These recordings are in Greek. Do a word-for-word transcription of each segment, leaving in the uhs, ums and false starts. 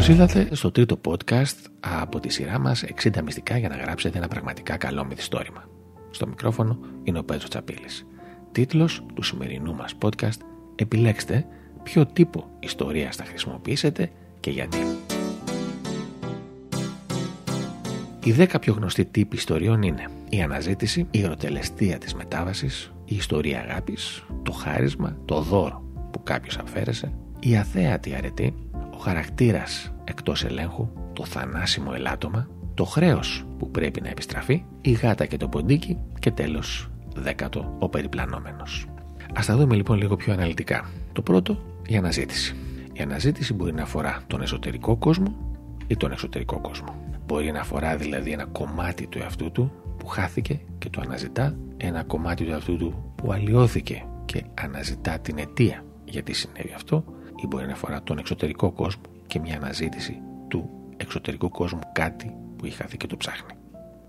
Καλώς ήλθατε στο τρίτο podcast από τη σειρά μας εξήντα μυστικά για να γράψετε ένα πραγματικά καλό μυθιστόρημα. Στο μικρόφωνο είναι ο Πέτρος Τσαπίλης. Τίτλος του σημερινού μας podcast: επιλέξτε ποιο τύπο ιστορίας θα χρησιμοποιήσετε και γιατί. Οι δέκα πιο γνωστοί τύποι ιστοριών είναι η αναζήτηση, η ιεροτελεστία της μετάβασης, η ιστορία αγάπης, το χάρισμα, το δώρο που κάποιος αφαίρεσε, η αθέατη αρετή, ο χαρακτήρας εκτός ελέγχου, το θανάσιμο ελάττωμα, το χρέος που πρέπει να επιστραφεί, η γάτα και το ποντίκι και τέλος, δέκατο, ο περιπλανόμενος. Ας τα δούμε λοιπόν λίγο πιο αναλυτικά. Το πρώτο, η αναζήτηση. Η αναζήτηση μπορεί να αφορά τον εσωτερικό κόσμο ή τον εξωτερικό κόσμο. Μπορεί να αφορά δηλαδή ένα κομμάτι του εαυτού του που χάθηκε και το αναζητά, ένα κομμάτι του εαυτού του που αλλοιώθηκε και αναζητά την αιτία γιατί συνέβη αυτό, ή μπορεί να αφορά τον εξωτερικό κόσμο και μια αναζήτηση του εξωτερικού κόσμου, κάτι που είχε χαθεί και το ψάχνει.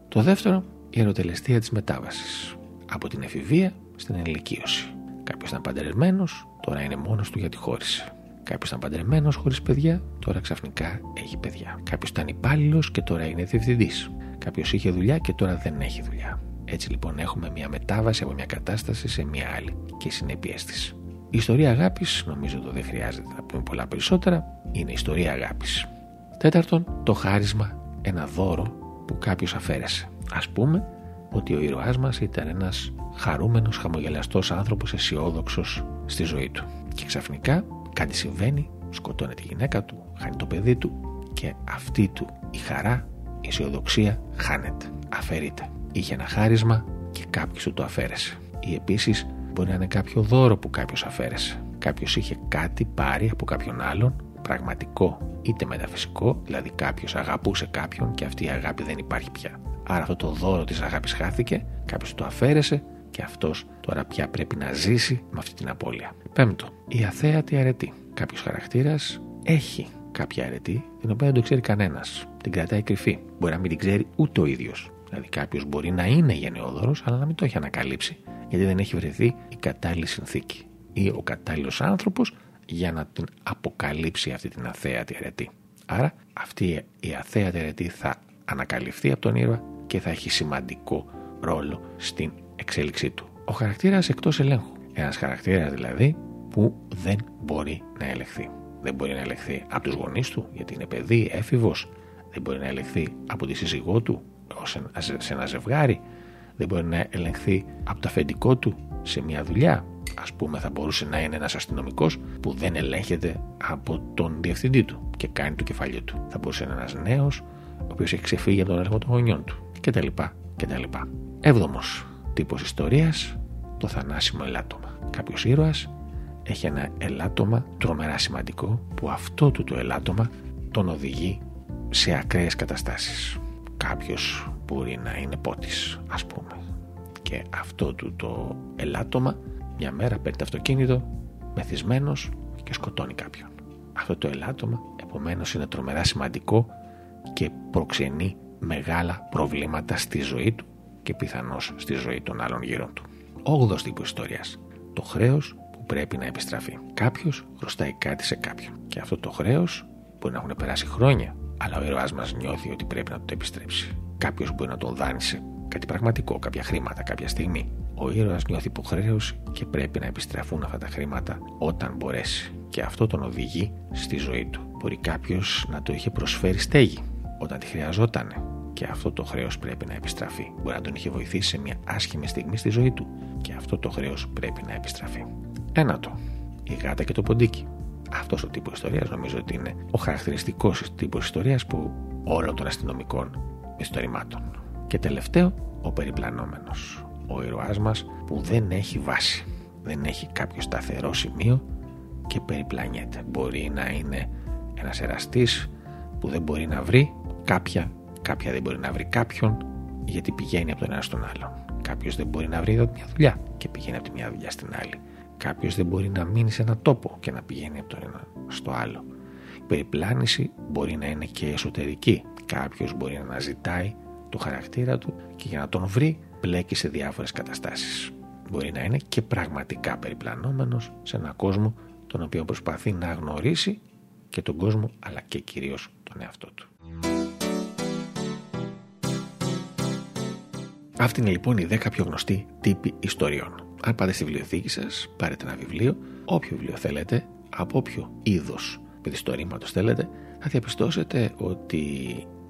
Το δεύτερο, η ιεροτελεστία της μετάβασης. Από την εφηβεία στην ενηλικίωση. Κάποιος ήταν παντρεμένος, τώρα είναι μόνος του γιατί χώρισε. Κάποιος ήταν παντρεμένος χωρίς παιδιά, τώρα ξαφνικά έχει παιδιά. Κάποιος ήταν υπάλληλος και τώρα είναι διευθυντής. Κάποιος είχε δουλειά και τώρα δεν έχει δουλειά. Έτσι λοιπόν έχουμε μια μετάβαση από μια κατάσταση σε μια άλλη και οι συνέπειες της. Η ιστορία αγάπης, νομίζω ότι δεν χρειάζεται να πούμε πολλά περισσότερα, είναι ιστορία αγάπης. Τέταρτον, το χάρισμα, ένα δώρο που κάποιος αφαίρεσε. Ας πούμε ότι ο ήρωάς μας ήταν ένας χαρούμενος, χαμογελαστός άνθρωπος, αισιόδοξος στη ζωή του. Και ξαφνικά κάτι συμβαίνει, σκοτώνει τη γυναίκα του, χάνει το παιδί του και αυτή του η χαρά, η αισιοδοξία χάνεται, αφαιρείται. Είχε ένα χάρισμα και κάποιος του το αφαίρεσε. Ή επίσης μπορεί να είναι κάποιο δώρο που κάποιος αφαίρεσε. Κάποιος είχε κάτι πάρει από κάποιον άλλον, πραγματικό είτε μεταφυσικό, δηλαδή κάποιος αγαπούσε κάποιον και αυτή η αγάπη δεν υπάρχει πια. Άρα αυτό το δώρο της αγάπης χάθηκε, κάποιος το αφαίρεσε και αυτός τώρα πια πρέπει να ζήσει με αυτή την απώλεια. Πέμπτο, η αθέατη αρετή. Κάποιος χαρακτήρας έχει κάποια αρετή, την οποία δεν το ξέρει κανένας. Την κρατάει κρυφή. Μπορεί να μην την ξέρει ούτε ο ίδιος. Δηλαδή κάποιος μπορεί να είναι γενναιόδωρος, αλλά να μην το έχει ανακαλύψει, γιατί δεν έχει βρεθεί η κατάλληλη συνθήκη ή ο κατάλληλος άνθρωπος για να την αποκαλύψει αυτή την αθέατη αρετή. Άρα αυτή η αθέατη αρετή θα ανακαλυφθεί από τον ήρωα και θα έχει σημαντικό ρόλο στην εξέλιξή του. Ο χαρακτήρας εκτός ελέγχου. Ένας χαρακτήρας δηλαδή που δεν μπορεί να ελεγχθεί. Δεν μπορεί να ελεγχθεί από τους γονείς του, γιατί είναι παιδί, έφηβος. Δεν μπορεί να ελεγχθεί από τη σύζυγό του, σε ένα ζευγάρι. Δεν μπορεί να ελεγχθεί από το αφεντικό του σε μια δουλειά. Ας πούμε, θα μπορούσε να είναι ένας αστυνομικός που δεν ελέγχεται από τον διευθυντή του και κάνει το κεφάλι του. Θα μπορούσε να είναι ένας νέος ο οποίος έχει ξεφύγει από τον έλεγχο των γονιών του κτλ. κτλ. Έβδομος τύπος ιστορίας, το θανάσιμο ελάττωμα. Κάποιος ήρωας έχει ένα ελάττωμα τρομερά σημαντικό που αυτό του το ελάττωμα τον οδηγεί σε ακραίες καταστάσεις. Κάποιος μπορεί να είναι πότης, ας πούμε, και αυτό του το ελάττωμα μια μέρα παίρνει το αυτοκίνητο μεθυσμένος και σκοτώνει κάποιον. Αυτό το ελάττωμα επομένως είναι τρομερά σημαντικό και προξενεί μεγάλα προβλήματα στη ζωή του και πιθανώς στη ζωή των άλλων γύρω του. Όγδος τύπος ιστορίας, το χρέος που πρέπει να επιστραφεί. Κάποιος χρωστάει κάτι σε κάποιον και αυτό το χρέος μπορεί να έχουν περάσει χρόνια, αλλά ο ήρωάς μας νιώθει ότι πρέπει να το επιστρέψει. Κάποιος μπορεί να τον δάνεισε κάτι πραγματικό, κάποια χρήματα κάποια στιγμή. Ο ήρωας νιώθει υποχρέωση και πρέπει να επιστραφούν αυτά τα χρήματα όταν μπορέσει. Και αυτό τον οδηγεί στη ζωή του. Μπορεί κάποιος να το είχε προσφέρει στέγη όταν τη χρειαζόταν και αυτό το χρέος πρέπει να επιστραφεί. Μπορεί να τον είχε βοηθήσει σε μια άσχημη στιγμή στη ζωή του και αυτό το χρέος πρέπει να επιστραφεί. Ένατο, η γάτα και το ποντίκι. Αυτός ο τύπος ιστορίας νομίζω ότι είναι ο χαρακτηριστικός τύπος ιστορίας που όλων των αστυνομικών ιστορημάτων. Και τελευταίο, ο περιπλανόμενος. Ο ήρωάς μας που δεν έχει βάση, δεν έχει κάποιο σταθερό σημείο και περιπλανιέται. Μπορεί να είναι ένας εραστής που δεν μπορεί να βρει κάποια, κάποια δεν μπορεί να βρει κάποιον γιατί πηγαίνει από τον ένα στον άλλον. Κάποιος δεν μπορεί να βρει εδώ μια δουλειά και πηγαίνει από τη μια δουλειά στην άλλη. Κάποιος δεν μπορεί να μείνει σε ένα τόπο και να πηγαίνει από το ένα στο άλλο. Η περιπλάνηση μπορεί να είναι και εσωτερική. Κάποιος μπορεί να αναζητάει το χαρακτήρα του και για να τον βρει μπλέκει σε διάφορες καταστάσεις. Μπορεί να είναι και πραγματικά περιπλανόμενος σε έναν κόσμο τον οποίο προσπαθεί να γνωρίσει και τον κόσμο, αλλά και κυρίως τον εαυτό του. Αυτή είναι λοιπόν οι δέκα πιο γνωστοί τύποι ιστοριών. Αν πάτε στη βιβλιοθήκη σας, πάρετε ένα βιβλίο, όποιο βιβλίο θέλετε, από όποιο είδος μυθιστορήματος θέλετε, θα διαπιστώσετε ότι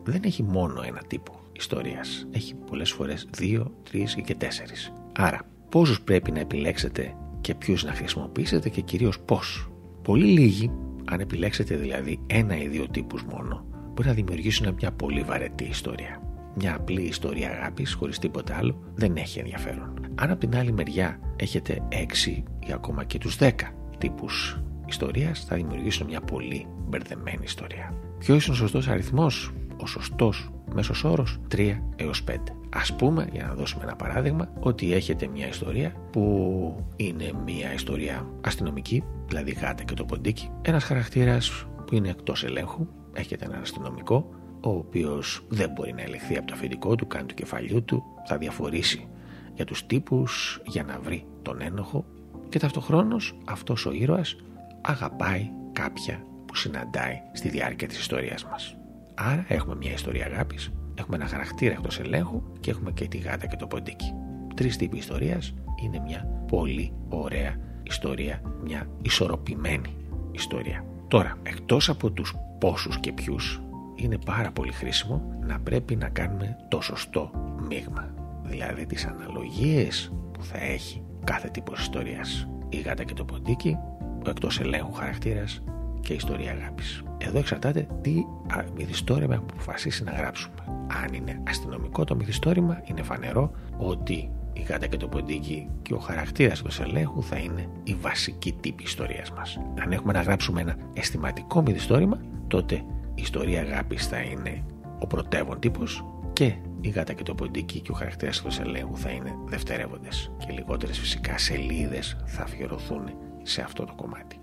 δεν έχει μόνο ένα τύπο ιστορίας. Έχει πολλές φορές δύο, τρεις και τέσσερις. Άρα, πόσους πρέπει να επιλέξετε και ποιους να χρησιμοποιήσετε και κυρίως πώς. Πολύ λίγοι, αν επιλέξετε δηλαδή ένα ή δύο τύπους μόνο, μπορεί να δημιουργήσουν μια πολύ βαρετή ιστορία. Μια απλή ιστορία αγάπης χωρίς τίποτα άλλο δεν έχει ενδιαφέρον. Αν από την άλλη μεριά έχετε έξι ή ακόμα και τους δέκα τύπους ιστορίας, θα δημιουργήσουν μια πολύ μπερδεμένη ιστορία. Ποιος είναι ο σωστός αριθμός? Ο σωστός μέσος όρος τρία έως πέντε. Ας πούμε, για να δώσουμε ένα παράδειγμα, ότι έχετε μια ιστορία που είναι μια ιστορία αστυνομική, δηλαδή γάτα και το ποντίκι, ένας χαρακτήρας που είναι εκτός ελέγχου, έχετε έναν αστυνομικό, ο οποίος δεν μπορεί να ελεγχθεί από το αφεντικό του, κάνει του κεφαλιού του, θα διαφορήσει για τους τύπους για να βρει τον ένοχο, και ταυτοχρόνως αυτός ο ήρωας αγαπάει κάποια που συναντάει στη διάρκεια της ιστορίας μας. Άρα έχουμε μια ιστορία αγάπης, έχουμε ένα χαρακτήρα εκτός ελέγχου και έχουμε και τη γάτα και το ποντίκι. Τρεις τύποι ιστορίας είναι μια πολύ ωραία ιστορία, μια ισορροπημένη ιστορία. Τώρα, εκτός από τους πόσους και ποιους, είναι πάρα πολύ χρήσιμο να πρέπει να κάνουμε το σωστό μείγμα. Δηλαδή τις αναλογίες που θα έχει κάθε τύπος ιστορίας. Η γάτα και το ποντίκι, ο εκτός ελέγχου χαρακτήρας και η ιστορία αγάπης. Εδώ εξαρτάται τι μυθιστόρημα έχουμε αποφασίσει να γράψουμε. Αν είναι αστυνομικό το μυθιστόρημα, είναι φανερό ότι η γάτα και το ποντίκι και ο χαρακτήρας εκτός ελέγχου θα είναι η βασική τύπη ιστορίας μας. Αν έχουμε να γράψουμε ένα αισθηματικό μυθιστόρημα, τότε η ιστορία αγάπης θα είναι ο πρωτεύων τύπος και η γάτα και το ποντίκι και ο χαρακτήρας εκτός ελέγχου θα είναι δευτερεύοντες, και λιγότερες φυσικά σελίδες θα αφιερωθούν σε αυτό το κομμάτι.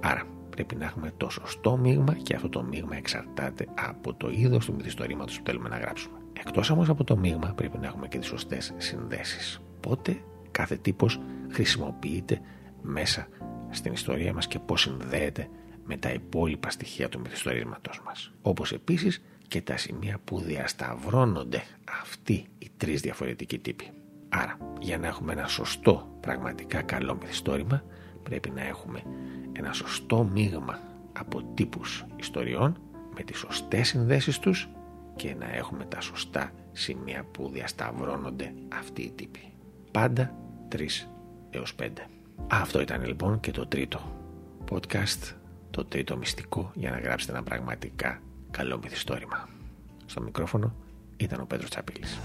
Άρα πρέπει να έχουμε το σωστό μείγμα, και αυτό το μείγμα εξαρτάται από το είδος του μυθιστορήματος που θέλουμε να γράψουμε. Εκτός όμως από το μείγμα, πρέπει να έχουμε και τις σωστές συνδέσεις. Πότε κάθε τύπος χρησιμοποιείται μέσα στην ιστορία μας και πώς συνδέεται με τα υπόλοιπα στοιχεία του μυθιστορήματος μας. Όπως επίσης και τα σημεία που διασταυρώνονται αυτοί οι τρεις διαφορετικοί τύποι. Άρα, για να έχουμε ένα σωστό, πραγματικά καλό μυθιστόρημα, πρέπει να έχουμε ένα σωστό μείγμα από τύπους ιστοριών με τις σωστές συνδέσεις τους και να έχουμε τα σωστά σημεία που διασταυρώνονται αυτοί οι τύποι. Πάντα τρεις έως πέντε. Αυτό ήταν λοιπόν και το τρίτο podcast, το τρίτο μυστικό για να γράψετε ένα πραγματικά καλό μυθιστόρημα. Στο μικρόφωνο ήταν ο Πέτρος Τσαπίλης.